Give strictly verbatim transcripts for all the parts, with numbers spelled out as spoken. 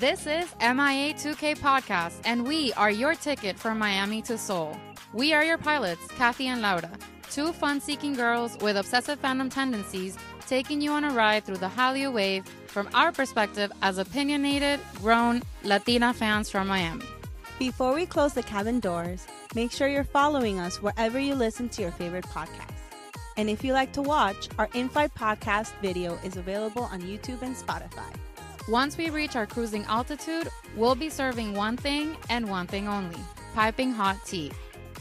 This is M I A two K Podcast, and we are your ticket from Miami to Seoul. We are your pilots, Kathy and Laura, two fun-seeking girls with obsessive fandom tendencies, taking you on a ride through the Hallyu wave from our perspective as opinionated, grown, Latina fans from Miami. Before we close the cabin doors, make sure you're following us wherever you listen to your favorite podcast. And if you like to watch, our in-flight podcast video is available on YouTube and Spotify. Once we reach our cruising altitude, we'll be serving one thing and one thing only, piping hot tea.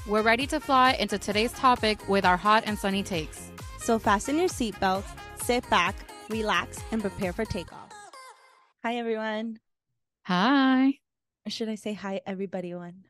We're ready to fly into today's topic with our hot and sunny takes. So fasten your seatbelts, sit back, relax, and prepare for takeoff. Hi, everyone. Hi. Or should I say hi, everybody one?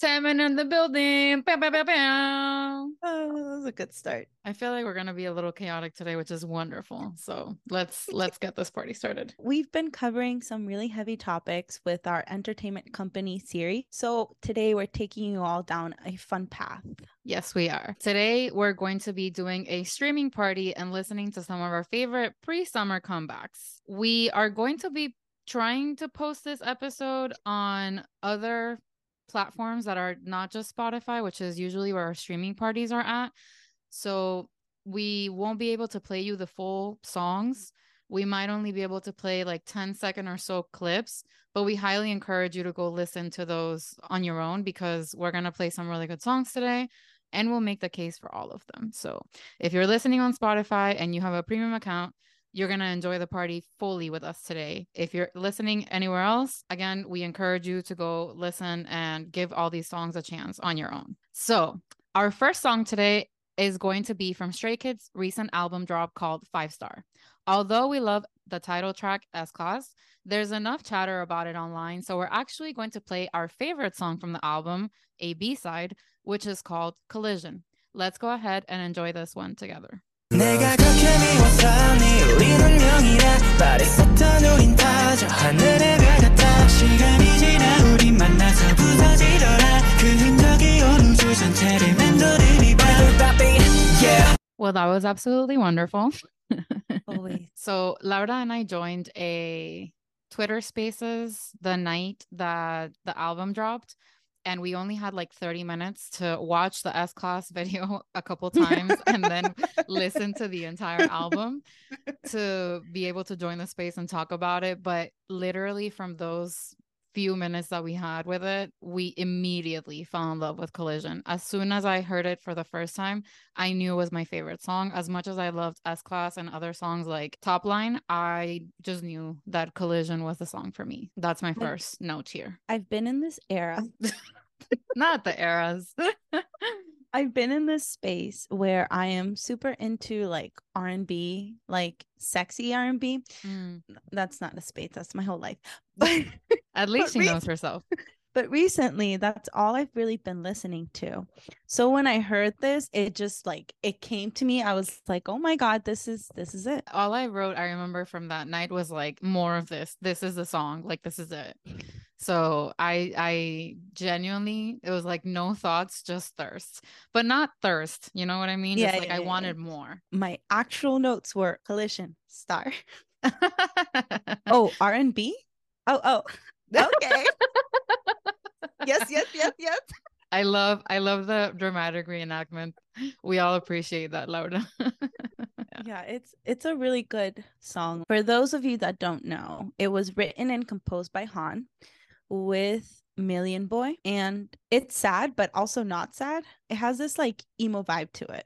Simon in the building. Bow, bow, bow, bow. Oh, that was a good start. I feel like we're going to be a little chaotic today, which is wonderful. So let's let's get this party started. We've been covering some really heavy topics with our entertainment company series. So today we're taking you all down a fun path. Yes, we are. Today, we're going to be doing a streaming party and listening to some of our favorite pre-summer comebacks. We are going to be trying to post this episode on other platforms that are not just Spotify, which is usually where our streaming parties are at. So we won't be able to play you the full songs. We might only be able to play like ten second or so clips, but we highly encourage you to go listen to those on your own because we're going to play some really good songs today and we'll make the case for all of them. So if you're listening on Spotify and you have a premium account, you're going to enjoy the party fully with us today. If you're listening anywhere else, again, we encourage you to go listen and give all these songs a chance on your own. So our first song today is going to be from Stray Kids' recent album drop called Five Star. Although we love the title track S-Class, there's enough chatter about it online, so we're actually going to play our favorite song from the album, a B-side, which is called Collision. Let's go ahead and enjoy this one together. 내가 그렇게 미웠었니 우린 운명이라 말했었던 우린 다저 하늘에 별 같아 시간이 지나 우린 만나서 부서지더라 그 흔적이 온 우주 전체를 맴돌이 봐 yeah. Well, that was absolutely wonderful. Always. So Laura and I joined a Twitter Spaces the night that the album dropped. And we only had like thirty minutes to watch the S-Class video a couple times and then listen to the entire album to be able to join the space and talk about it. But literally from those few minutes that we had with it, we immediately fell in love with Collision. As soon as I heard it for the first time, I knew it was my favorite song. As much as I loved S-Class and other songs like Top Line, I just knew that Collision was the song for me. That's my first note here. I've been in this era. Not the eras. I've been in this space where I am super into like R and B, like sexy R and B. Mm. That's not a space. That's my whole life. But at least but she knows re- herself. But recently, that's all I've really been listening to. So when I heard this, it just like it came to me. I was like, oh, my God, this is this is it. All I wrote, I remember from that night was like more of this. This is the song. Like, this is it. So I I genuinely, it was like no thoughts, just thirst, but not thirst. You know what I mean? Yeah, just like yeah, I yeah, wanted yeah. more. My actual notes were Collision star. Oh, R and B. Oh, oh, okay. Yes, yes, yes, yes. I love I love the dramatic reenactment. We all appreciate that, Laura. Yeah, it's it's a really good song. For those of you that don't know, it was written and composed by Han with Million Boy, and it's sad but also not sad. It has this like emo vibe to it.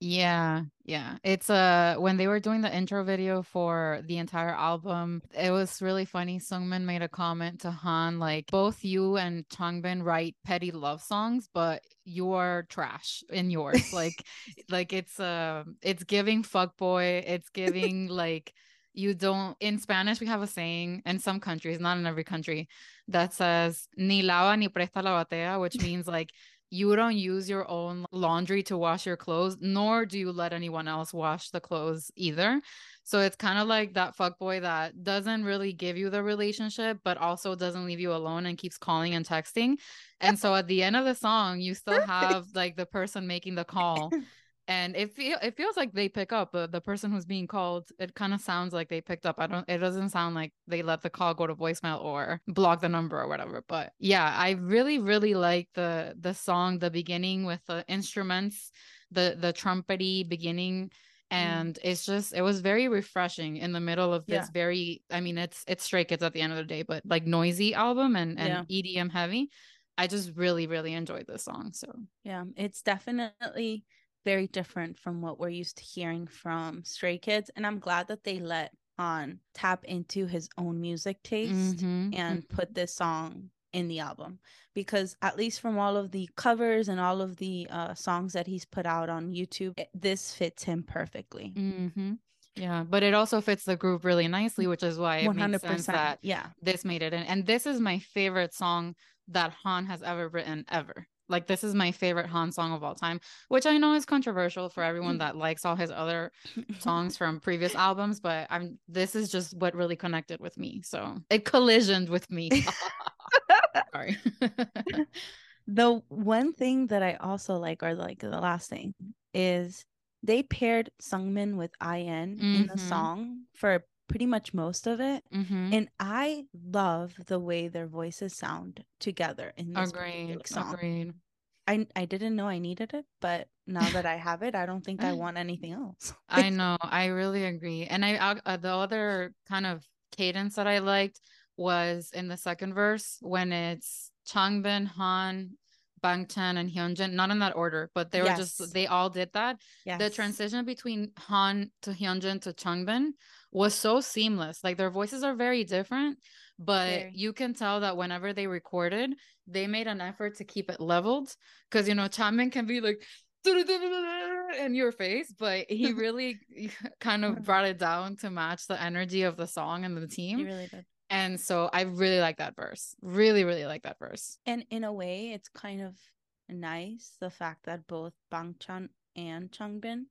Yeah, yeah. It's uh when they were doing the intro video for the entire album, it was really funny. Seungmin made a comment to Han like, both you and Changbin write petty love songs, but you are trash in yours. Like like it's uh it's giving fuckboy, it's giving like you don't, in Spanish, we have a saying in some countries, not in every country, that says, ni lava ni presta la batea, which means like, you don't use your own laundry to wash your clothes, nor do you let anyone else wash the clothes either. So it's kind of like that fuckboy that doesn't really give you the relationship, but also doesn't leave you alone and keeps calling and texting. And so at the end of the song, you still have like the person making the call And it feel it feels like they pick up, but the person who's being called, it kind of sounds like they picked up. I don't. It doesn't sound like they let the call go to voicemail or block the number or whatever. But yeah, I really, really like the the song, the beginning with the instruments, the the trumpety beginning. And it's just, it was very refreshing in the middle of this yeah. very, I mean, it's, it's Stray Kids at the end of the day, but like noisy album and, and yeah. E D M heavy. I just really, really enjoyed this song. So yeah, it's definitely very different from what we're used to hearing from Stray Kids. And I'm glad that they let Han tap into his own music taste mm-hmm. and mm-hmm. put this song in the album, because at least from all of the covers and all of the uh songs that he's put out on YouTube, it, this fits him perfectly. Mm-hmm. Yeah, but it also fits the group really nicely, which is why it one hundred percent makes sense that yeah this made it in. And this is my favorite song that Han has ever written ever. Like, this is my favorite Han song of all time, which I know is controversial for everyone that likes all his other songs from previous albums, but I'm this is just what really connected with me. So it collisioned with me. Sorry. The one thing that I also like, or like the last thing, is they paired Seungmin with I N mm-hmm. in the song for pretty much most of it. Mm-hmm. And I love the way their voices sound together in this agreed, song. Agreed. I, I didn't know I needed it, but now that I have it, I don't think I want anything else. I know. I really agree. And I uh, the other kind of cadence that I liked was in the second verse, when it's Changbin, Han, Bang Chan, and Hyunjin, not in that order, but they were yes. just, they all did that. Yes. The transition between Han to Hyunjin to Changbin was so seamless. Like, their voices are very different, but very. You can tell that whenever they recorded, they made an effort to keep it leveled, because, you know, Changbin can be like in your face, but he really kind of brought it down to match the energy of the song and the team. He really did. And so I really like that verse. Really, really like that verse. And in a way, it's kind of nice, the fact that both Bang Chan and Changbin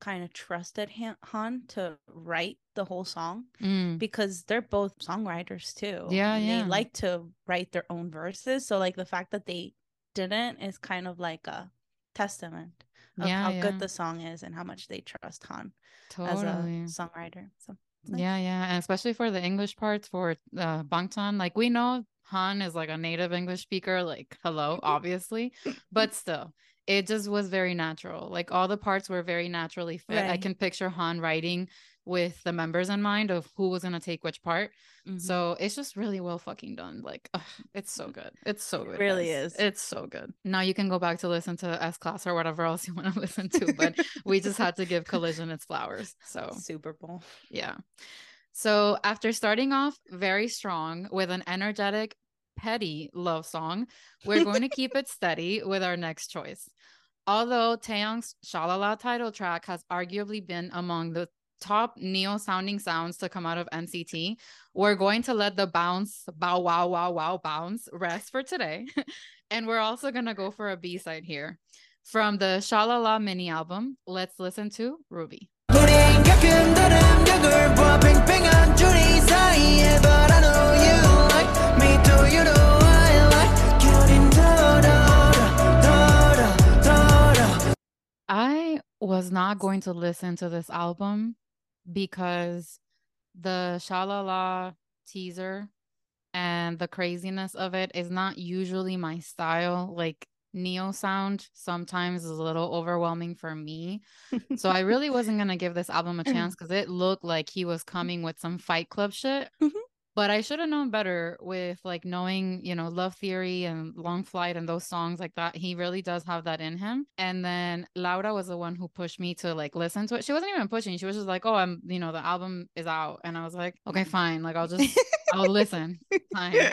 kind of trusted Han to write the whole song mm. because they're both songwriters too. Yeah, and yeah. They like to write their own verses. So like, the fact that they didn't is kind of like a testament of yeah, how yeah. good the song is and how much they trust Han totally. As a songwriter. So. Like, yeah, yeah, and especially for the English parts for uh, Bang Chan, like, we know Han is like a native English speaker, like, hello, obviously, but still, it just was very natural. Like, all the parts were very naturally fit. Right. I can picture Han writing with the members in mind of who was gonna take which part. Mm-hmm. So it's just really well fucking done. Like, ugh, it's so good. It's so good. It really guys. Is. It's so good. Now you can go back to listen to S-Class or whatever else you want to listen to, but we just had to give Collision its flowers. So Super Bowl. Yeah. So after starting off very strong with an energetic, petty love song, we're going to keep it steady with our next choice. Although Taeyong's Shalala title track has arguably been among the top neo-sounding sounds to come out of N C T, we're going to let the bounce, bow, wow, wow, wow, bounce rest for today. And we're also going to go for a B-side here. From the Shalala mini album, let's listen to Ruby. I was not going to listen to this album because the Shalala teaser and the craziness of it is not usually my style. Like, neo sound sometimes is a little overwhelming for me. So I really wasn't going to give this album a chance, because it looked like he was coming with some Fight Club shit. But I should have known better with, like, knowing, you know, Love Theory and Long Flight and those songs like that. He really does have that in him. And then Laura was the one who pushed me to, like, listen to it. She wasn't even pushing. She was just like, oh, I'm, you know, the album is out. And I was like, okay, fine. Like, I'll just, I'll listen. Fine.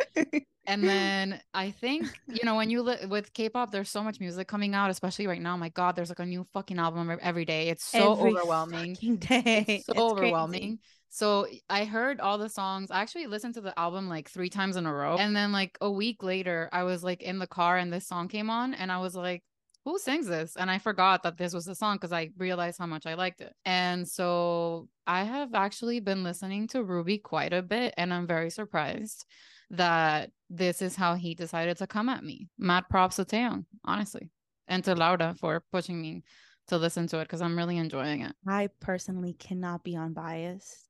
And then I think, you know, when you li- with K-pop, there's so much music coming out, especially right now. My God, there's like a new fucking album every day. It's so every overwhelming. Day. It's so it's overwhelming. Crazy. So I heard all the songs. I actually listened to the album like three times in a row. And then like a week later, I was like in the car and this song came on and I was like, who sings this? And I forgot that this was the song because I realized how much I liked it. And so I have actually been listening to Ruby quite a bit, and I'm very surprised that this is how he decided to come at me. Mad props to Taeyong, honestly. And to Laura for pushing me to listen to it because I'm really enjoying it. I personally cannot be unbiased.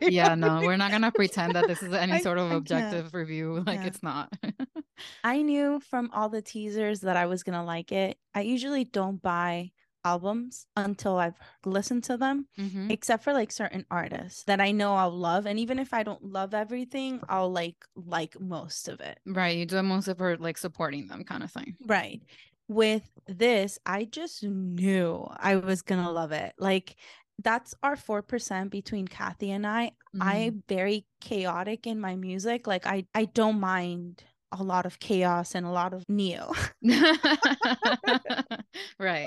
Yeah, no, we're not gonna pretend that this is any I, sort of I objective can't. review. Like, yeah. It's not. I knew from all the teasers that I was gonna like it. I usually don't buy albums until I've listened to them, mm-hmm. except for like certain artists that I know I'll love, and even if I don't love everything, I'll like like most of it. Right, you do the most of her like supporting them kind of thing. Right. With this, I just knew I was gonna love it. Like, that's our four percent between Kathy and I. Mm-hmm. I'm very chaotic in my music. Like, I, I don't mind a lot of chaos and a lot of neo. Right.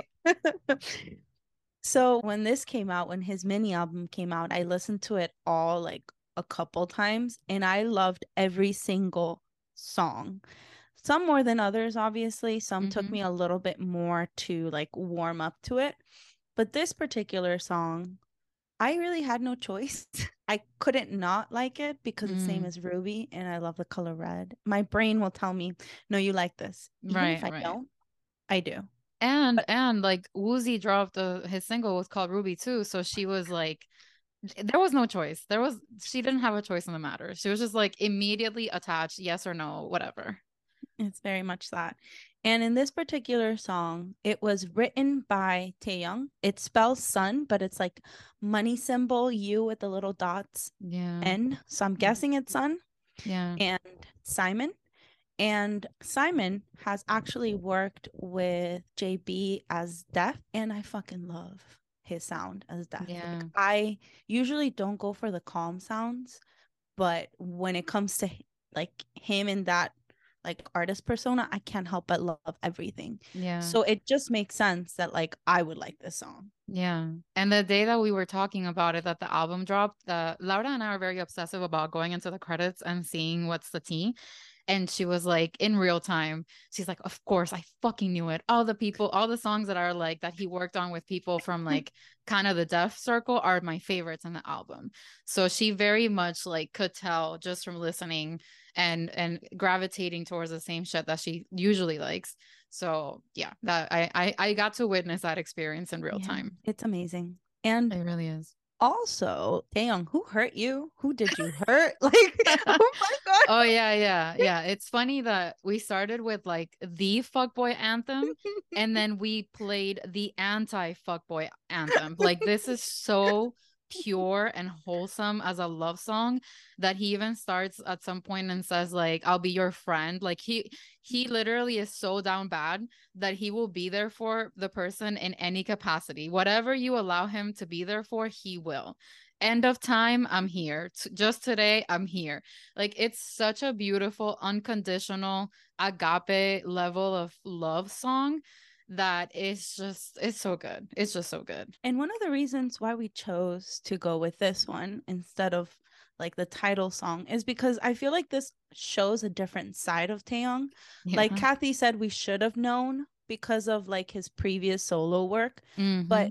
So when this came out, when his mini album came out, I listened to it all like a couple times, and I loved every single song. Some more than others, obviously. Some mm-hmm. took me a little bit more to like warm up to it. But this particular song, I really had no choice. I couldn't not like it because mm. it's name is Ruby, and I love the color red. My brain will tell me, no, you like this. Even right, if I right. don't, I do. And but- and like Woozy dropped a, his single was called Ruby too. So she was like, there was no choice. There was she didn't have a choice in the matter. She was just like immediately attached, yes or no, whatever. It's very much that. And in this particular song, it was written by Taeyong. It spells sun, but it's like money symbol, U with the little dots, yeah. N. So I'm guessing it's sun. Yeah. And Simon. And Simon has actually worked with J B as Deaf, and I fucking love his sound as Deaf. Yeah. Like, I usually don't go for the calm sounds, but when it comes to like him in that like artist persona, I can't help but love everything. Yeah. So it just makes sense that like I would like this song. Yeah. And the day that we were talking about it, that the album dropped, uh, Laura and I are very obsessive about going into the credits and seeing what's the tea. And she was like, in real time, she's like, of course, I fucking knew it. All the people, all the songs that are like that he worked on with people from like kind of the deaf circle are my favorites in the album. So she very much like could tell just from listening and and gravitating towards the same shit that she usually likes. So yeah, that I I, I got to witness that experience in real yeah, time. It's amazing. And it really is. Also, Taeyong, who hurt you? Who did you hurt? Like, oh my god. Oh yeah, yeah, yeah. It's funny that we started with like the fuckboy anthem, and then we played the anti-fuckboy anthem. Like, this is so pure and wholesome as a love song that he even starts at some point and says like, I'll be your friend. Like, he he literally is so down bad that he will be there for the person in any capacity. Whatever you allow him to be there for, he will. End of time, I'm here. T- just today, I'm here. Like, it's such a beautiful, unconditional, agape level of love song that is just, it's so good. It's just so good. And one of the reasons why we chose to go with this one instead of like the title song is because I feel like this shows a different side of Taeyong. Yeah. Like Kathy said, we should have known because of like his previous solo work, mm-hmm. but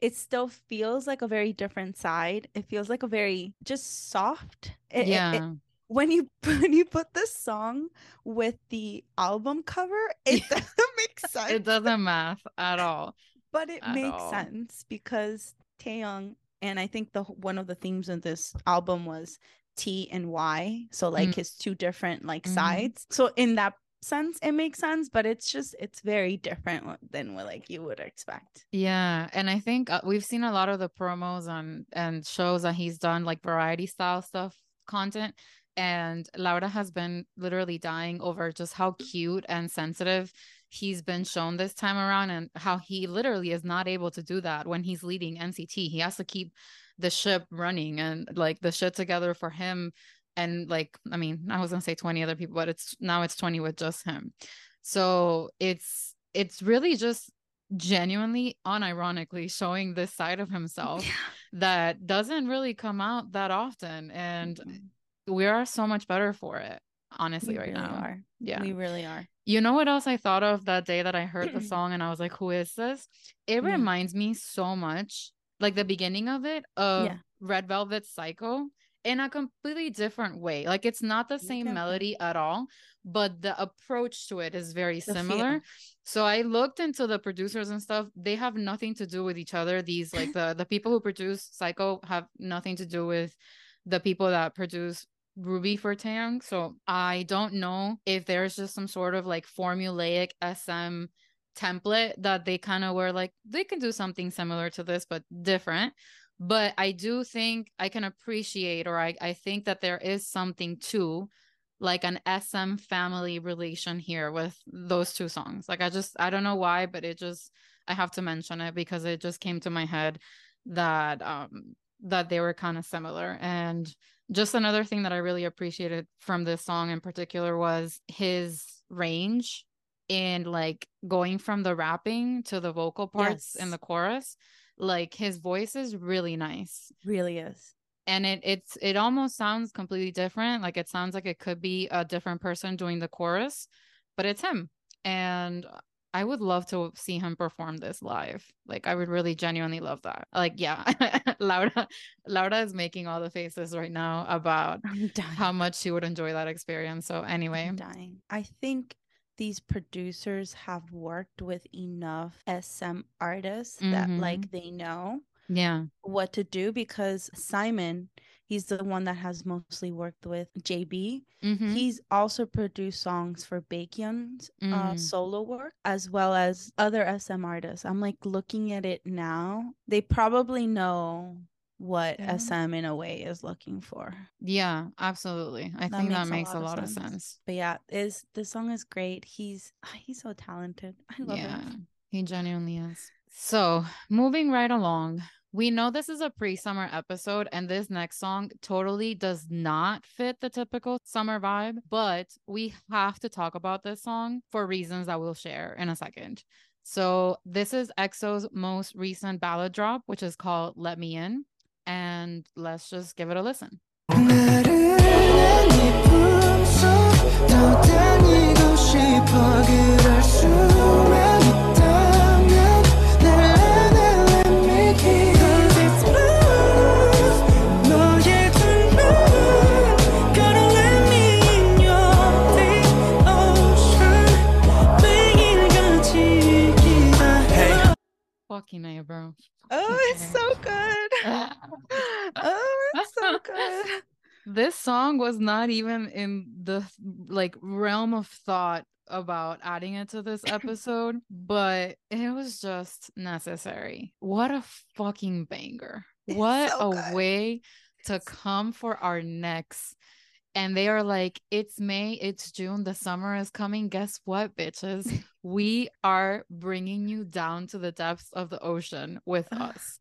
it still feels like a very different side. It feels like a very just soft. It, yeah. It, it, when you when you put this song with the album cover, it doesn't make sense. It doesn't math at all. But it at makes all. sense because Taeyong, and I think the one of the themes of this album was T and Y. So like mm. his two different like mm. sides. So in that sense, it makes sense, but it's just, it's very different than what like you would expect. Yeah. And I think uh, we've seen a lot of the promos on and shows that he's done, like variety style stuff content. And Laura has been literally dying over just how cute and sensitive he's been shown this time around and how he literally is not able to do that when he's leading N C T. He has to keep the ship running and like the shit together for him. And like, I mean, I was going to say twenty other people, but it's now it's twenty with just him. So it's it's really just genuinely, unironically showing this side of himself yeah. that doesn't really come out that often. And mm-hmm. we are so much better for it, honestly, we right really now. Are. Yeah, we really are. You know what else I thought of that day that I heard the song and I was like, who is this? It mm. reminds me so much, like the beginning of it, of yeah. Red Velvet's Psycho. in a completely different way. Like, it's not the same melody at all, but the approach to it is very similar. So I looked into the producers and stuff. They have nothing to do with each other. These, like, the, the people who produce Psycho have nothing to do with the people that produce Ruby for Taeyong. So I don't know if there's just some sort of, like, formulaic S M template that they kind of were like, they can do something similar to this, but different. But I do think I can appreciate, or I, I think that there is something to, like, an S M family relation here with those two songs. Like, I just, I don't know why, but it just, I have to mention it because it just came to my head that, um, that they were kind of similar. And just another thing that I really appreciated from this song in particular was his range in, like, going from the rapping to the vocal parts yes. in the chorus. Like, his voice is really nice. Really is. And it it's it almost sounds completely different. Like, it sounds like it could be a different person doing the chorus, but it's him. And I would love to see him perform this live. Like, I would really genuinely love that. Like, yeah. Laura Laura is making all the faces right now about how much she would enjoy that experience. So anyway. I'm dying. I think these producers have worked with enough S M artists mm-hmm. that, like, they know yeah what to do, because Simon, he's the one that has mostly worked with J B. Mm-hmm. He's also produced songs for Baekhyun's mm-hmm. uh, solo work, as well as other S M artists. I'm, like, looking at it now. They probably know what yeah. S M in a way is looking for. Yeah, absolutely. I that think makes that makes a lot, a lot of sense. sense. But yeah, is the song is great. He's he's so talented. I love yeah, him. He genuinely is. So moving right along, we know this is a pre-summer episode, and this next song totally does not fit the typical summer vibe. But we have to talk about this song for reasons that we'll share in a second. So this is EXO's most recent ballad drop, which is called "Let Me In." And let's just give it a listen. Fucking A, bro. Oh, it's so good. Oh, it's so good. This song was not even in the, like, realm of thought about adding it to this episode, but it was just necessary. What a fucking banger. What so a good. way to come for our necks. And they are like, it's May, it's June, the summer is coming. Guess what, bitches? We are bringing you down to the depths of the ocean with us.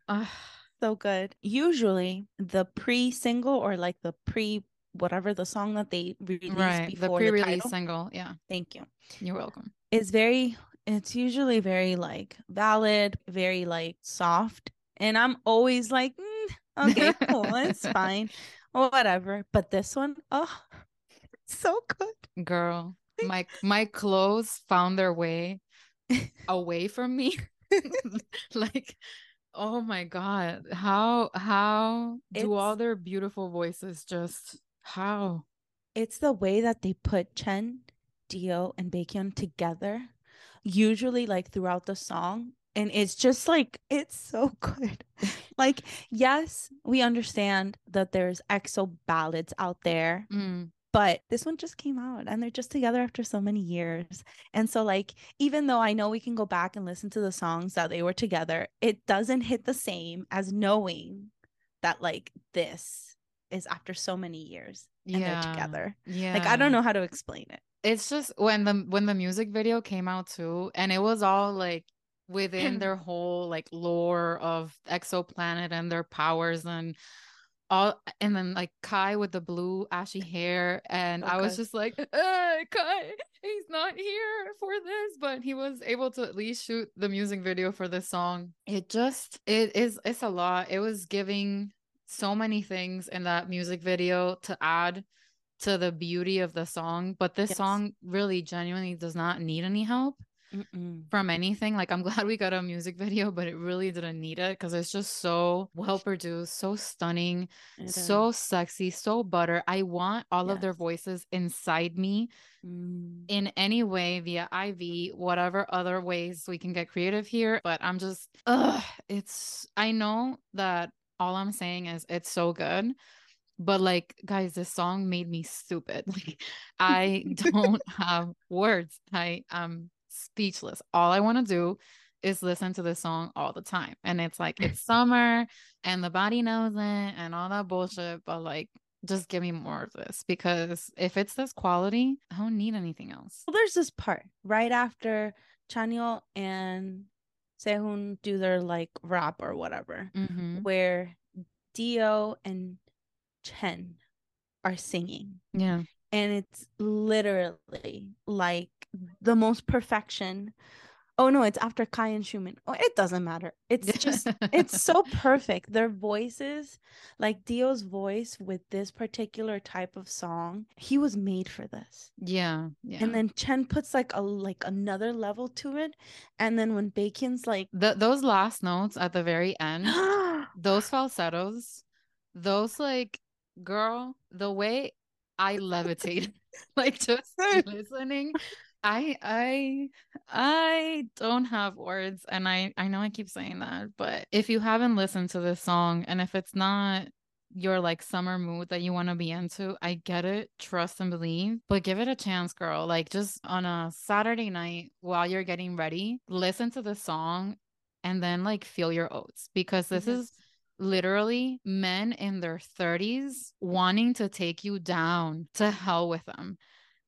So good. Usually the pre-single, or like the pre- whatever the song that they release right, before the pre-release the title, single. Yeah. Thank you. You're welcome. It's very, it's usually very, like, valid, very, like, soft. And I'm always like, mm, okay, cool, it's fine. Whatever, but this one, oh, so good, girl. My my clothes found their way away from me. Like, oh my god, how how do it's, all their beautiful voices just how? It's the way that they put Chen, D O, and Baekhyun together, usually, like, throughout the song. And it's just like, it's so good. Like, yes, we understand that there's EXO ballads out there, mm. but this one just came out and they're just together after so many years. And so, like, even though I know we can go back and listen to the songs that they were together, it doesn't hit the same as knowing that, like, this is after so many years and yeah. they're together. Yeah. Like, I don't know how to explain it. It's just when the, when the music video came out too, and it was all like, within their whole, like, lore of exoplanet and their powers and all, and then, like, Kai with the blue ashy hair, and okay. I was just like, eh, Kai, he's not here for this, but he was able to at least shoot the music video for this song. It just, it is, it's a lot. It was giving so many things in that music video to add to the beauty of the song, but this yes. song really genuinely does not need any help. Mm-mm. from anything. Like, I'm glad we got a music video, but it really didn't need it because it's just so well produced, so stunning, so sexy, so butter. I want all yes. of their voices inside me mm. in any way, via I V, whatever other ways we can get creative here. But I'm just, ugh, it's, I know that all I'm saying is it's so good. But like, guys, this song made me stupid. Like, I don't have words. I am speechless. All I want to do is listen to this song all the time. And it's like, it's summer and the body knows it and all that bullshit. But like, just give me more of this, because if it's this quality, I don't need anything else. Well, there's this part right after Chanyeol and Sehun do their like rap or whatever, mm-hmm. where D O and Chen are singing, yeah, and it's literally like the most perfection. Oh no, it's after Kai and Schumann. Oh, it doesn't matter. It's just it's so perfect. Their voices, like Dio's voice with this particular type of song, he was made for this. Yeah, yeah. And then Chen puts like a like another level to it. And then when Bacon's like the, those last notes at the very end, those falsettos, those like. Girl, the way I levitated, like just listening, I, I, I don't have words. And I, I know I keep saying that, but if you haven't listened to this song and if it's not your like summer mood that you want to be into, I get it. Trust and believe, but give it a chance, girl. Like just on a Saturday night while you're getting ready, listen to the song and then like feel your oats, because this mm-hmm. is literally men in their thirties wanting to take you down to hell with them.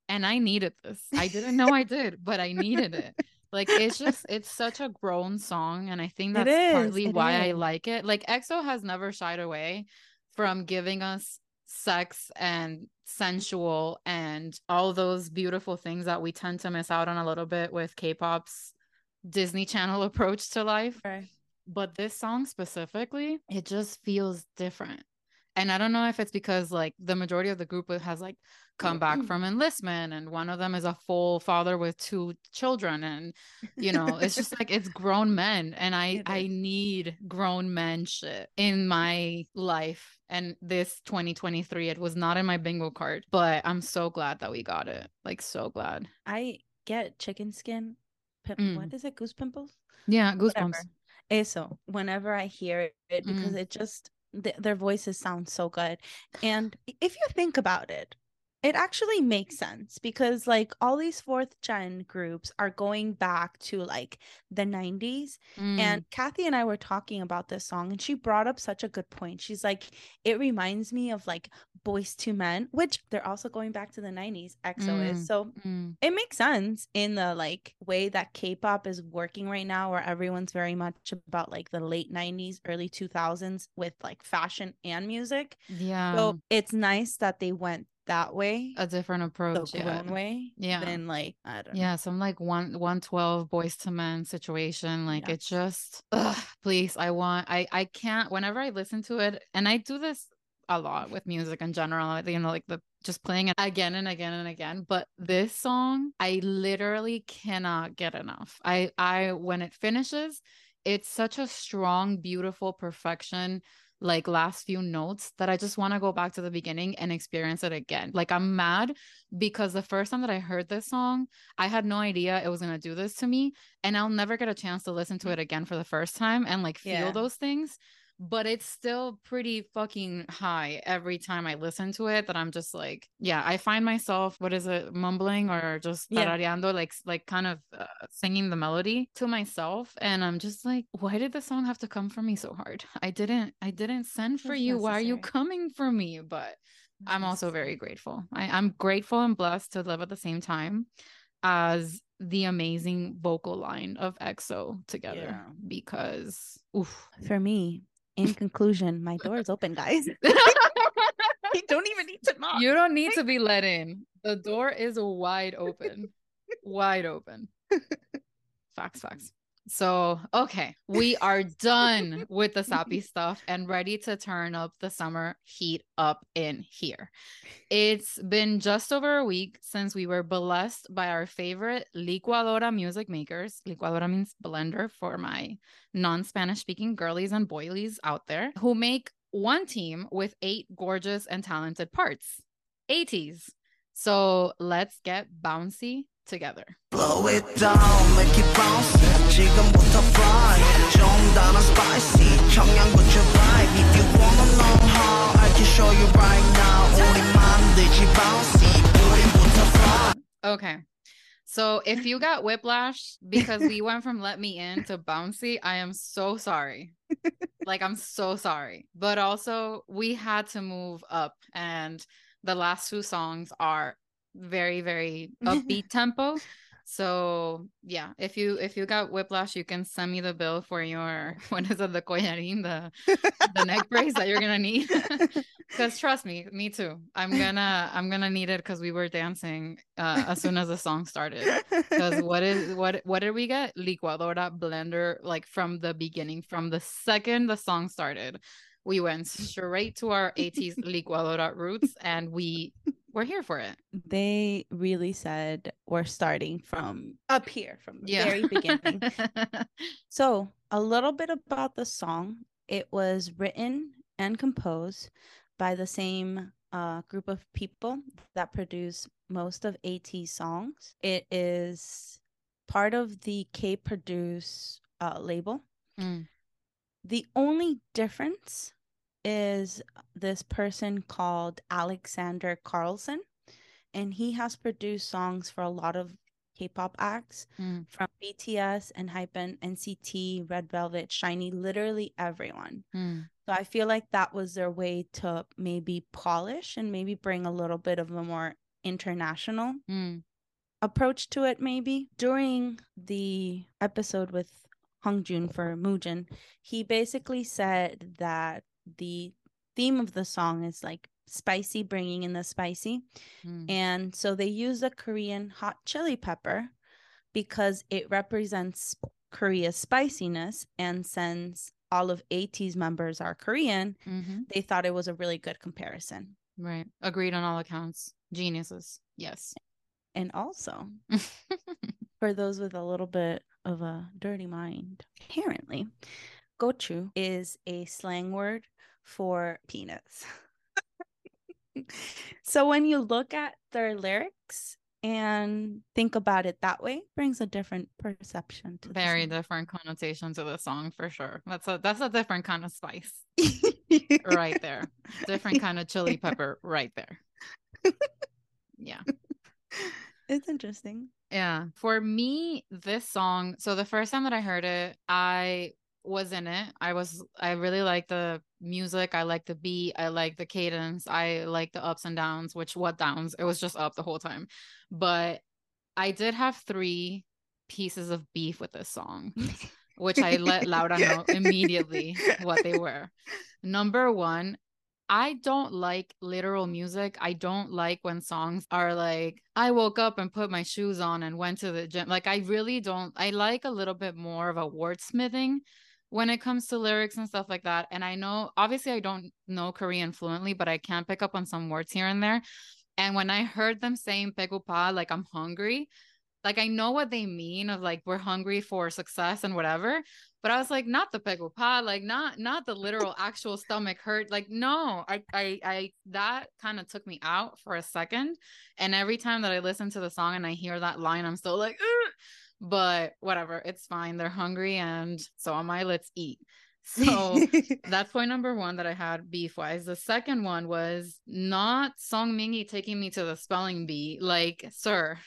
And I needed this. I didn't know I did, but I needed it. Like, it's just, it's such a grown song. And I think that's is, partly why is. I like it. Like, EXO has never shied away from giving us sex and sensual and all those beautiful things that we tend to miss out on a little bit with K-pop's Disney Channel approach to life. Right. But this song specifically, it just feels different. And I don't know if it's because like the majority of the group has like come back from enlistment and one of them is a full father with two children. And, you know, it's just like it's grown men. And I, I need grown men shit in my life. And this twenty twenty-three, it was not in my bingo card, but I'm so glad that we got it. Like, so glad. I get chicken skin. Pimp- mm. What is it? Goose pimples? Yeah, goosebumps. Whatever. Eso, whenever I hear it, because mm. it just, th- their voices sound so good. And if you think about it, it actually makes sense, because like all these fourth gen groups are going back to like the nineties. Mm. And Kathy and I were talking about this song and she brought up such a good point. She's like, it reminds me of like Boyz two Men, which they're also going back to the nineties. EXO mm. is. So mm. it makes sense in the like way that K-pop is working right now, where everyone's very much about like the late nineties, early two thousands with like fashion and music. Yeah. So it's nice that they went that way, a different approach, the yeah. way, yeah. Than like I don't yeah, know. Some like one one twelve Boyz two Men situation. Like yeah. It just, ugh, please, I want, I I can't. Whenever I listen to it, and I do this a lot with music in general, you know, like the just playing it again and again and again. But this song, I literally cannot get enough. I I when it finishes, it's such a strong, beautiful perfection. Like last few notes that I just want to go back to the beginning and experience it again. Like, I'm mad because the first time that I heard this song, I had no idea it was going to do this to me, and I'll never get a chance to listen to it again for the first time and like feel yeah. those things. But it's still pretty fucking high every time I listen to it, that I'm just like, yeah, I find myself, what is it, mumbling or just tarareando, yeah. like, like kind of uh, singing the melody to myself. And I'm just like, why did the song have to come for me so hard? I didn't, I didn't send for That's you. Necessary. Why are you coming for me? But I'm also very grateful. I, I'm grateful and blessed to live at the same time as the amazing vocal line of EXO together, yeah. because oof. For me, in conclusion, my door is open, guys. You don't even need to knock. You don't need to be let in. The door is wide open. Wide open. Facts, facts. So, okay, we are done with the sappy stuff and ready to turn up the summer heat up in here. It's been just over a week since we were blessed by our favorite licuadora music makers. Licuadora means blender for my non-Spanish speaking girlies and boilies out there, who make one team with eight gorgeous and talented parts, ATEEZ. So let's get bouncy together. Blow it down, make it bounce. 지금부터 fly. 정다른 spicy. 청양고추 vibe. If you wanna know how, I can show you right now. 우리 만들지 bouncy. 우리부터 fly. Okay. So if you got whiplash because we went from Let Me In to bouncy, I am so sorry. Like, I'm so sorry. But also, we had to move up, and the last two songs are very, very upbeat tempo. So yeah, if you if you got whiplash, you can send me the bill for your, what is it, the collarín, the the neck brace that you're gonna need. Because trust me, me too. I'm gonna I'm gonna need it because we were dancing uh, as soon as the song started. Because what is what what did we get? Licuadora, blender, like from the beginning, from the second the song started. We went straight to our eighties licuadora roots, and we were here for it. They really said we're starting from up here, from the yeah. very beginning. So a little bit about the song. It was written and composed by the same uh, group of people that produce most of ATEEZ songs. It is part of the K-Produce uh, label. Mm. The only difference is this person called Alexander Carlson, and he has produced songs for a lot of K-pop acts, mm. from B T S and HYBE, N C T, Red Velvet, SHINee, literally everyone. Mm. So I feel like that was their way to maybe polish and maybe bring a little bit of a more international mm. approach to it. Maybe during the episode with Hongjoong for Mujin, he basically said that the theme of the song is like spicy, bringing in the spicy. Mm. And so they use the Korean hot chili pepper because it represents Korea's spiciness, and since all of ATEEZ members are Korean, mm-hmm. they thought it was a really good comparison. Right. Agreed on all accounts. Geniuses. Yes. And also, for those with a little bit of a dirty mind, apparently, gochu is a slang word for peanuts. So when you look at their lyrics and think about it that way, it brings a different perception to very the different connotation to the song, for sure. That's a that's a different kind of spice. Right there. Different kind of chili pepper right there. Yeah. It's interesting. Yeah. For me, this song, so the first time that I heard it, I was in it. I was, I really like the music. I like the beat. I like the cadence. I like the ups and downs, which what downs? It was just up the whole time. But I did have three pieces of beef with this song, which I let Laura know immediately what they were. Number one, I don't like literal music. I don't like when songs are like, I woke up and put my shoes on and went to the gym. Like, I really don't. I like a little bit more of a wordsmithing when it comes to lyrics and stuff like that. And I know, obviously, I don't know Korean fluently, but I can pick up on some words here and there. And when I heard them saying "pegupa," like, I'm hungry, like, I know what they mean of like, we're hungry for success and whatever. But I was like, not the pegupa, like not not the literal actual stomach hurt. Like, no, I, I, I that kind of took me out for a second. And every time that I listen to the song and I hear that line, I'm still like, ugh. But whatever, it's fine. They're hungry, and so am I. Let's eat. So that's point number one that I had beef wise. The second one was not Song Mingi taking me to the spelling bee. Like, sir,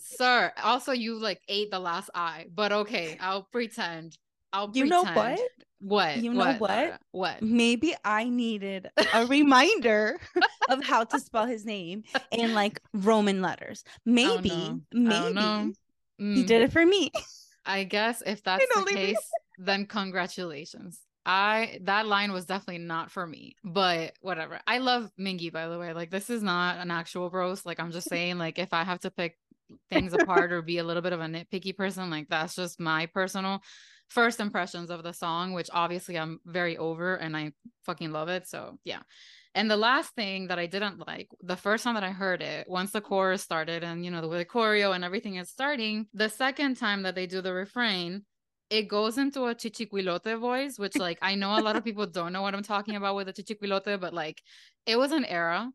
sir. Also, you like ate the last I. But okay, I'll pretend. I'll you pretend. know what? What? You know what? What? what? Maybe I needed a reminder of how to spell his name in like Roman letters. Maybe. Oh, no. Maybe. Oh, no. Mm. He did it for me. I guess if that's the case, me. Then congratulations. I that line was definitely not for me, but whatever. I love Mingi, by the way. Like, this is not an actual roast. Like, I'm just saying, like, if I have to pick things apart or be a little bit of a nitpicky person. Like, that's just my personal first impressions of the song, which obviously I'm very over and I fucking love it. So yeah. And the last thing that I didn't like, the first time that I heard it, once the chorus started and, you know, the, the choreo and everything is starting, the second time that they do the refrain, it goes into a chichiquilote voice, which, like, I know a lot of people don't know what I'm talking about with the chichiquilote, but, like, it was an era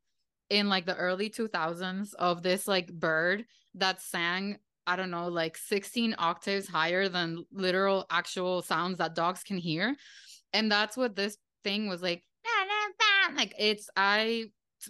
in, like, the early two thousands of this, like, bird that sang, I don't know, like, sixteen octaves higher than literal actual sounds that dogs can hear. And that's what this thing was like. Like, it's, I,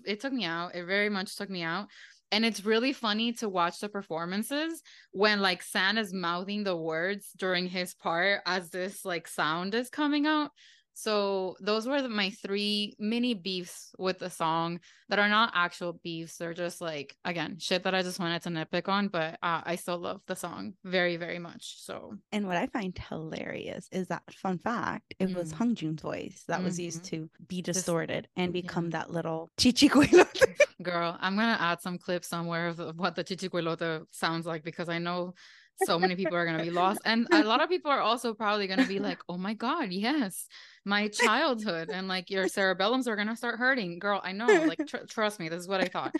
it took me out. It very much took me out. And it's really funny to watch the performances when, like, San is mouthing the words during his part as this, like, sound is coming out. So those were the, my three mini beefs with the song that are not actual beefs. They're just, like, again, shit that I just wanted to nitpick on, but uh, I still love the song very, very much. So, and what I find hilarious is that, fun fact, it mm-hmm. was Hongjoong's voice that mm-hmm. was used to be distorted just, and become yeah. that little chichiquilote. Girl, I'm going to add some clips somewhere of, of what the chichiquilote sounds like, because I know so many people are going to be lost. And a lot of people are also probably going to be like, oh my God, yes, my childhood. And, like, your cerebellums are going to start hurting. Girl, I know. Like, tr- trust me, this is what I thought.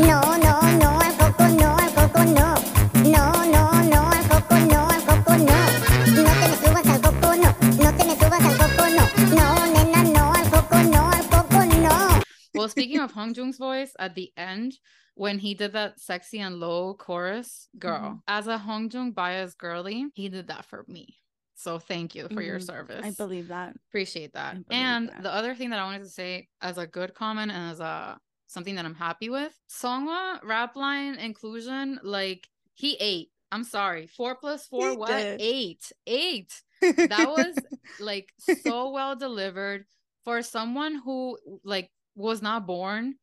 No, no, no, I poco, no, I poco, no. No, no, no, I poco, no, I poco, no. No te me subas al coco, no. No te me subas al coco, no. No, nena, no, I poco, no, I poco, no. Well, speaking of Hongjoong's voice, at the end, when he did that sexy and low chorus, girl, mm-hmm. as a Hongjoong bias girly, he did that for me. So thank you for mm-hmm. your service. I believe that. Appreciate that. Believe and that. The other thing that I wanted to say as a good comment and as a something that I'm happy with, Songhwa rap line inclusion, like, he ate. I'm sorry. Four plus four, he what? Did. Eight. Eight. That was, like, so well delivered for someone who, like, was not born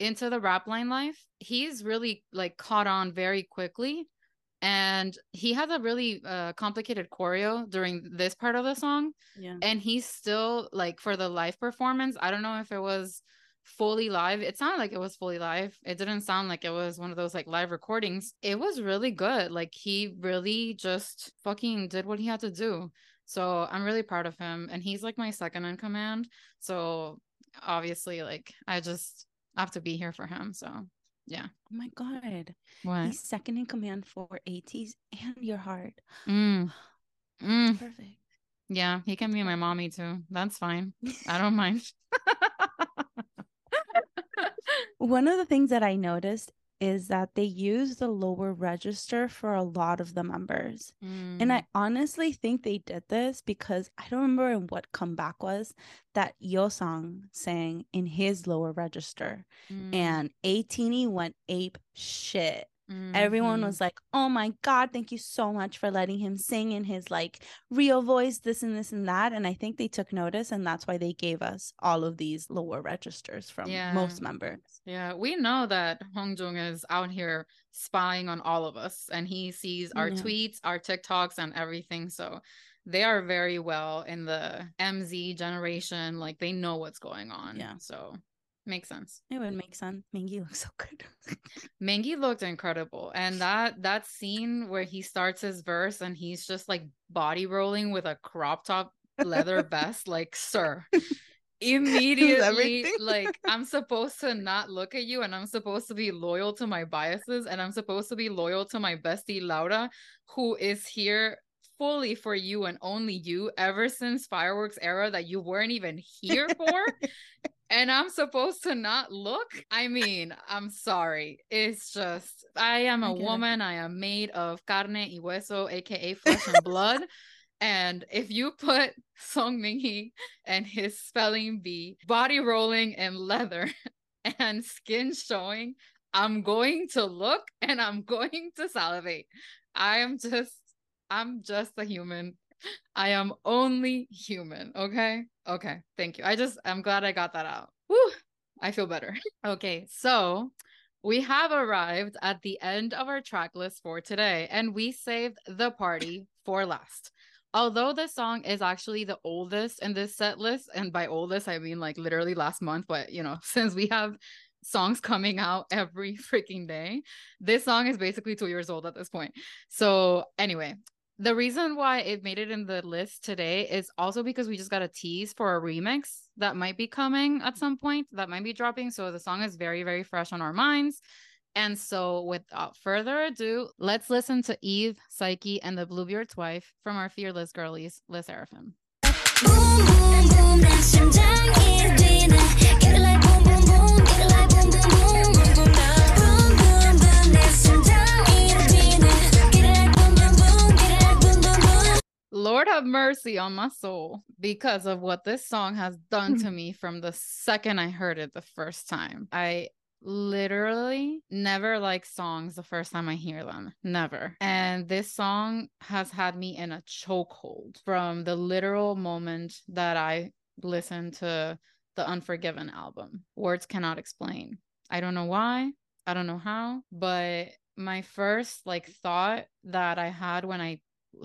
into the rap line life. He's really, like, caught on very quickly, and he has a really uh, complicated choreo during this part of the song, yeah. and he's still, like, for the live performance, I don't know if it was fully live. It sounded like it was fully live. It didn't sound like it was one of those, like, live recordings. It was really good. Like, he really just fucking did what he had to do. So I'm really proud of him, and he's, like, my second in command, so obviously, like, I just I have to be here for him. So yeah. Oh my God. What? He's second in command for ATEEZ and your heart. Mm. Mm. Perfect. Yeah, he can be my mommy too. That's fine. I don't mind. One of the things that I noticed is that they use the lower register for a lot of the members. Mm. And I honestly think they did this because I don't remember in what comeback was that Yosang sang in his lower register. Mm. And A-Teeny went ape shit. Mm-hmm. Everyone was like, oh my God, thank you so much for letting him sing in his, like, real voice, this and this and that. And I think they took notice, and that's why they gave us all of these lower registers from yeah. most members. Yeah, we know that Hongjoong is out here spying on all of us, and he sees our yeah. tweets, our TikToks, and everything. So they are very well in the M Z generation. Like, they know what's going on. Yeah. So makes sense. It would make sense. Mingi looks so good. Mingi looked incredible. And that that scene where he starts his verse and he's just, like, body rolling with a crop top leather vest, like, sir, immediately, like, I'm supposed to not look at you, and I'm supposed to be loyal to my biases, and I'm supposed to be loyal to my bestie Laura, who is here fully for you and only you ever since fireworks era that you weren't even here for. And I'm supposed to not look? I mean, I'm sorry. It's just, I am a I woman. It. I am made of carne y hueso, a k a flesh and blood. And if you put Song Mingi and his spelling bee, body rolling and leather and skin showing, I'm going to look and I'm going to salivate. I am just, I'm just a human. I am only human. Okay. Okay. Thank you. I just, I'm glad I got that out. Whew. I feel better. Okay. So we have arrived at the end of our track list for today, and we saved the party for last. Although this song is actually the oldest in this set list, and by oldest, I mean, like, literally last month, but, you know, since we have songs coming out every freaking day. This song is basically two years old at this point. So anyway, the reason why it made it in the list today is also because we just got a tease for a remix that might be coming at some point, that might be dropping. So the song is very, very fresh on our minds. And so without further ado, let's listen to Eve, Psyche, and the Bluebeard's Wife from our fearless girlies, Le Sserafim. Boom, boom, boom, that's your time, get it like boom, boom, boom, get it like boom, boom, boom, boom, boom, boom, boom, boom, that's your time, get it like boom, boom, boom, get it like boom, boom, boom. Lord have mercy on my soul because of what this song has done to me from the second I heard it the first time. I literally never like songs the first time I hear them, never, and this song has had me in a chokehold from the literal moment that I listened to the Unforgiven album. Words cannot explain. I don't know why, I don't know how, but my first like thought that I had when I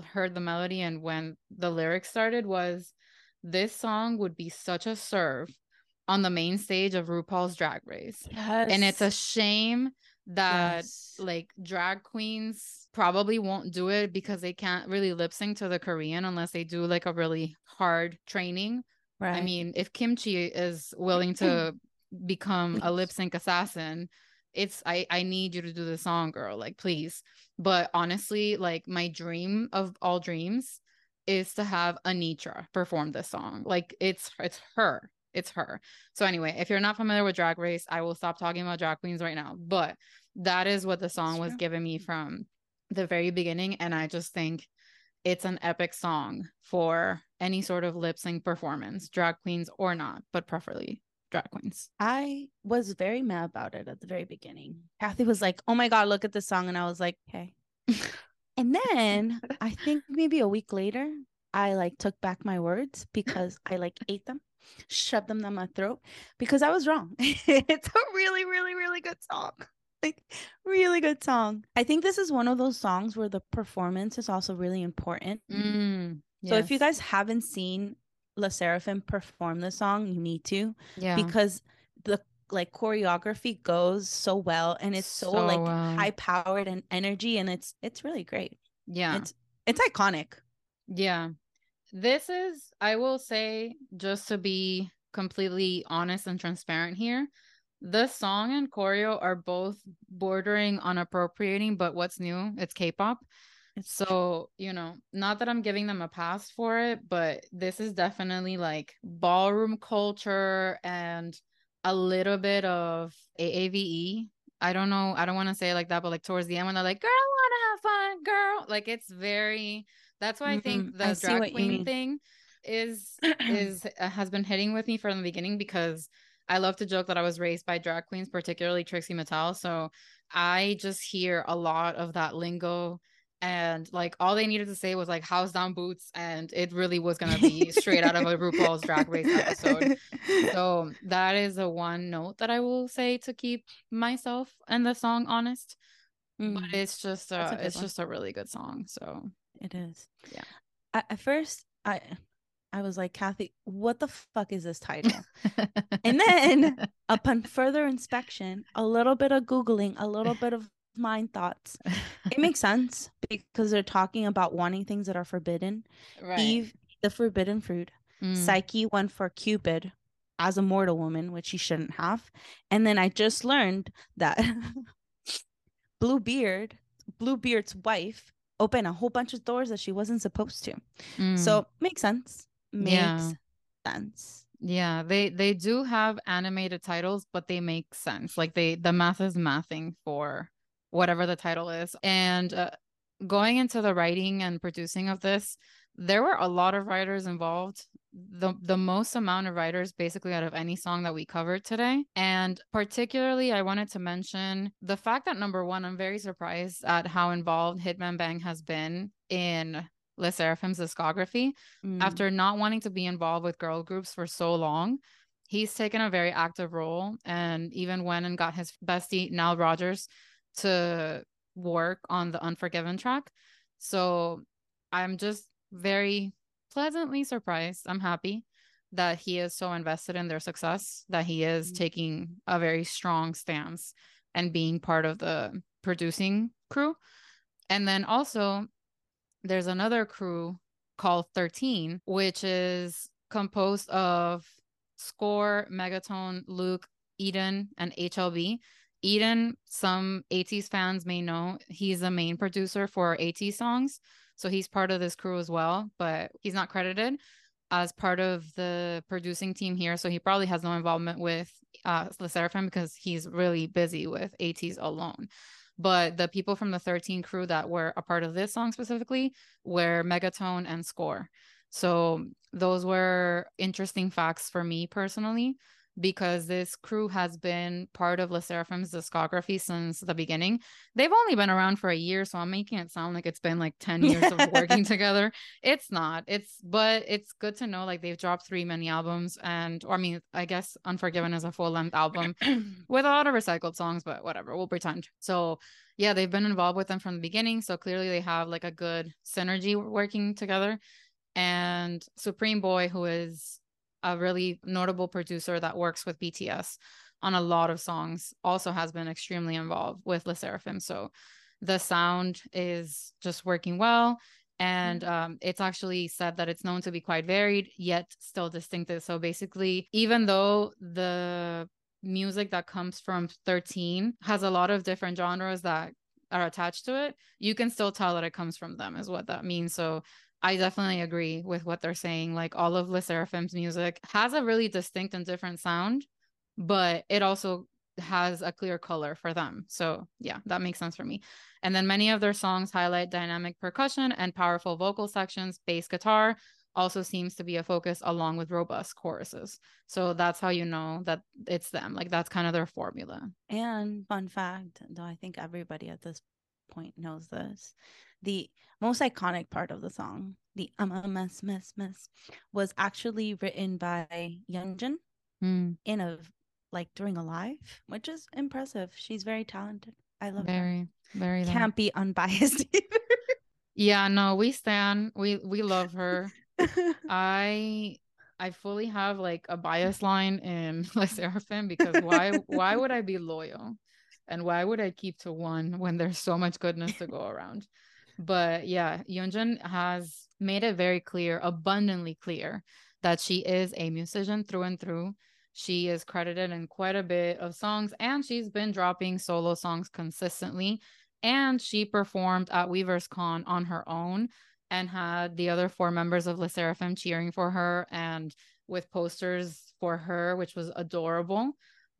heard the melody and when the lyrics started was, this song would be such a serve on the main stage of RuPaul's Drag Race. Yes. And it's a shame that yes. like drag queens probably won't do it because they can't really lip sync to the Korean unless they do like a really hard training. Right. I mean, if Kimchi is willing to become a lip sync assassin, it's I, I need you to do the song, girl, like, please. But honestly, like, my dream of all dreams is to have Anitra perform this song. Like, it's it's her. It's her. So anyway, if you're not familiar with Drag Race, I will stop talking about drag queens right now. But that is what the song That's was true. giving me from the very beginning. And I just think it's an epic song for any sort of lip sync performance, drag queens or not, but preferably drag queens. I was very mad about it at the very beginning. Kathy was like, oh my God, look at this song. And I was like, okay. And then I think maybe a week later, I like took back my words because I like ate them. Shove them down my throat because I was wrong. It's a really, really, really good song. Like, really good song. I think this is one of those songs where the performance is also really important. Mm, yes. So if you guys haven't seen Le Sserafim perform the song, you need to. Yeah. Because the like choreography goes so well and it's so, so like well. high powered and energy and it's it's really great. Yeah. It's it's iconic. Yeah. This is, I will say, just to be completely honest and transparent here, the song and choreo are both bordering on appropriating, but what's new? It's K-pop. It's so, you know, not that I'm giving them a pass for it, but this is definitely like ballroom culture and a little bit of A A V E. I don't know. I don't want to say it like that, but like towards the end when they're like, girl, I want to have fun, girl. Like, it's very... That's why I think the I drag queen thing is is uh, has been hitting with me from the beginning because I love to joke that I was raised by drag queens, particularly Trixie Mattel. So I just hear a lot of that lingo and like all they needed to say was like house down boots and it really was going to be straight out of a RuPaul's Drag Race episode. So that is the one note that I will say to keep myself and the song honest. Mm. But it's just a, a it's one. just a really good song. So it is. Yeah. I, at first, I I was like, Kathy, what the fuck is this title? And then upon further inspection, a little bit of Googling, a little bit of mind thoughts, it makes sense because they're talking about wanting things that are forbidden. Right. Eve, the forbidden fruit. Mm. Psyche went for Cupid as a mortal woman, which she shouldn't have. And then I just learned that Bluebeard, Bluebeard's wife, open a whole bunch of doors that she wasn't supposed to. Mm. So makes sense. Makes yeah. sense. Yeah, they they do have animated titles, but they make sense. Like they the math is mathing for whatever the title is. And uh, going into the writing and producing of this, there were a lot of writers involved. The the most amount of writers basically out of any song that we covered today. And particularly I wanted to mention the fact that number one, I'm very surprised at how involved Hitman Bang has been in Le Sserafim's discography. Mm. After not wanting to be involved with girl groups for so long, he's taken a very active role and even went and got his bestie, Nile Rodgers, to work on the Unforgiven track. So I'm just very pleasantly surprised. I'm happy. that he is so invested in their success that he is mm-hmm. taking a very strong stance and being part of the producing crew. And then also there's another crew called thirteen, which is composed of Score, Megaton, Luke, Eden, and H L B. Eden, some ATEEZ fans may know, he's the main producer for ATEEZ songs. So he's part of this crew as well, but he's not credited as part of the producing team here. So he probably has no involvement with uh, Le Sserafim because he's really busy with ATEEZ alone. But the people from the thirteen crew that were a part of this song specifically were Megaton and Score. So those were interesting facts for me personally, because this crew has been part of Le Sserafim's discography since the beginning. They've only been around for a year, so I'm making it sound like it's been like ten years of working together. It's not. It's, but it's good to know, like, they've dropped three mini albums, and, or I mean, I guess Unforgiven is a full-length album with a lot of recycled songs, but whatever, we'll pretend. So yeah, they've been involved with them from the beginning, so clearly they have like a good synergy working together. And Supreme Boy, who is a really notable producer that works with B T S on a lot of songs, also has been extremely involved with Le Sserafim. So the sound is just working well. And um, it's actually said that it's known to be quite varied, yet still distinctive. So basically, even though the music that comes from thirteen has a lot of different genres that are attached to it, you can still tell that it comes from them, is what that means. So I definitely agree with what they're saying. Like, all of Le Sserafim's music has a really distinct and different sound, but it also has a clear color for them. So yeah, that makes sense for me. And then many of their songs highlight dynamic percussion and powerful vocal sections. Bass guitar also seems to be a focus, along with robust choruses. So that's how you know that it's them. Like, that's kind of their formula. And fun fact, though I think everybody at this point knows this, the most iconic part of the song, the um, um mess mess mess, was actually written by Hyunjin mm. in a like during a live, which is impressive. She's very talented. I love very, her. Very can't long. Be unbiased either. Yeah, no, we stan. We we love her. I I fully have like a bias line in Le Sserafim because why why would I be loyal? And why would I keep to one when there's so much goodness to go around? But yeah, Yeonjun has made it very clear, abundantly clear, that she is a musician through and through. She is credited in quite a bit of songs, and she's been dropping solo songs consistently. And she performed at Weavers Con on her own and had the other four members of Le Sserafim cheering for her and with posters for her, which was adorable.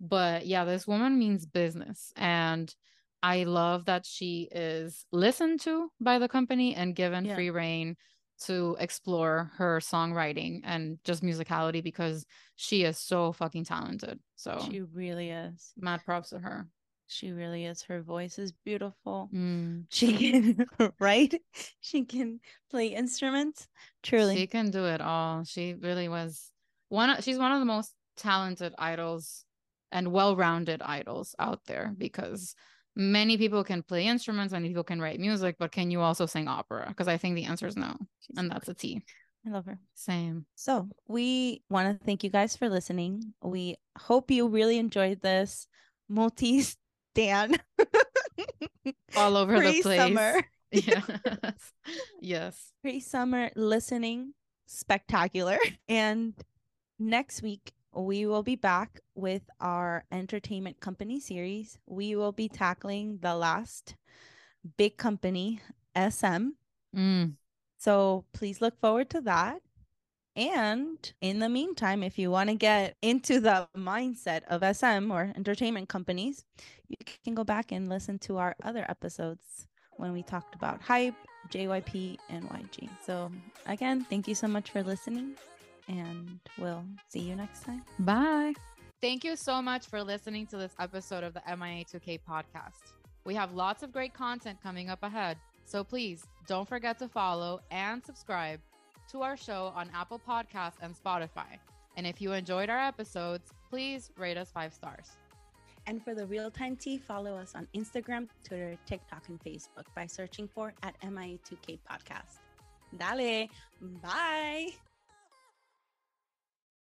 But yeah, this woman means business. And I love that she is listened to by the company and given yeah. free reign to explore her songwriting and just musicality, because she is so fucking talented. So she really is. Mad props to her. She really is. Her voice is beautiful. Mm. She can write. She can play instruments. Truly. She can do it all. She really was one. Of, she's one of the most talented idols and well-rounded idols out there, because many people can play instruments, many people can write music, but can you also sing opera? Because I think the answer is no. She's and that's a T. I love her. Same. So we want to thank you guys for listening. We hope you really enjoyed this multi-stan all over the place. Summer. Yes. Yes. Pre-summer listening spectacular. And next week, we will be back with our entertainment company series. We will be tackling the last big company, S M. Mm. So please look forward to that. And in the meantime, if you want to get into the mindset of S M or entertainment companies, you can go back and listen to our other episodes when we talked about HYBE, J Y P, and Y G. So again, thank you so much for listening. And we'll see you next time. Bye. Thank you so much for listening to this episode of the M I A two K podcast. We have lots of great content coming up ahead, so please don't forget to follow and subscribe to our show on Apple Podcasts and Spotify. And if you enjoyed our episodes, please rate us five stars. And for the real-time tea, follow us on Instagram, Twitter, TikTok, and Facebook by searching for at M I A two K podcast. Dale. Bye.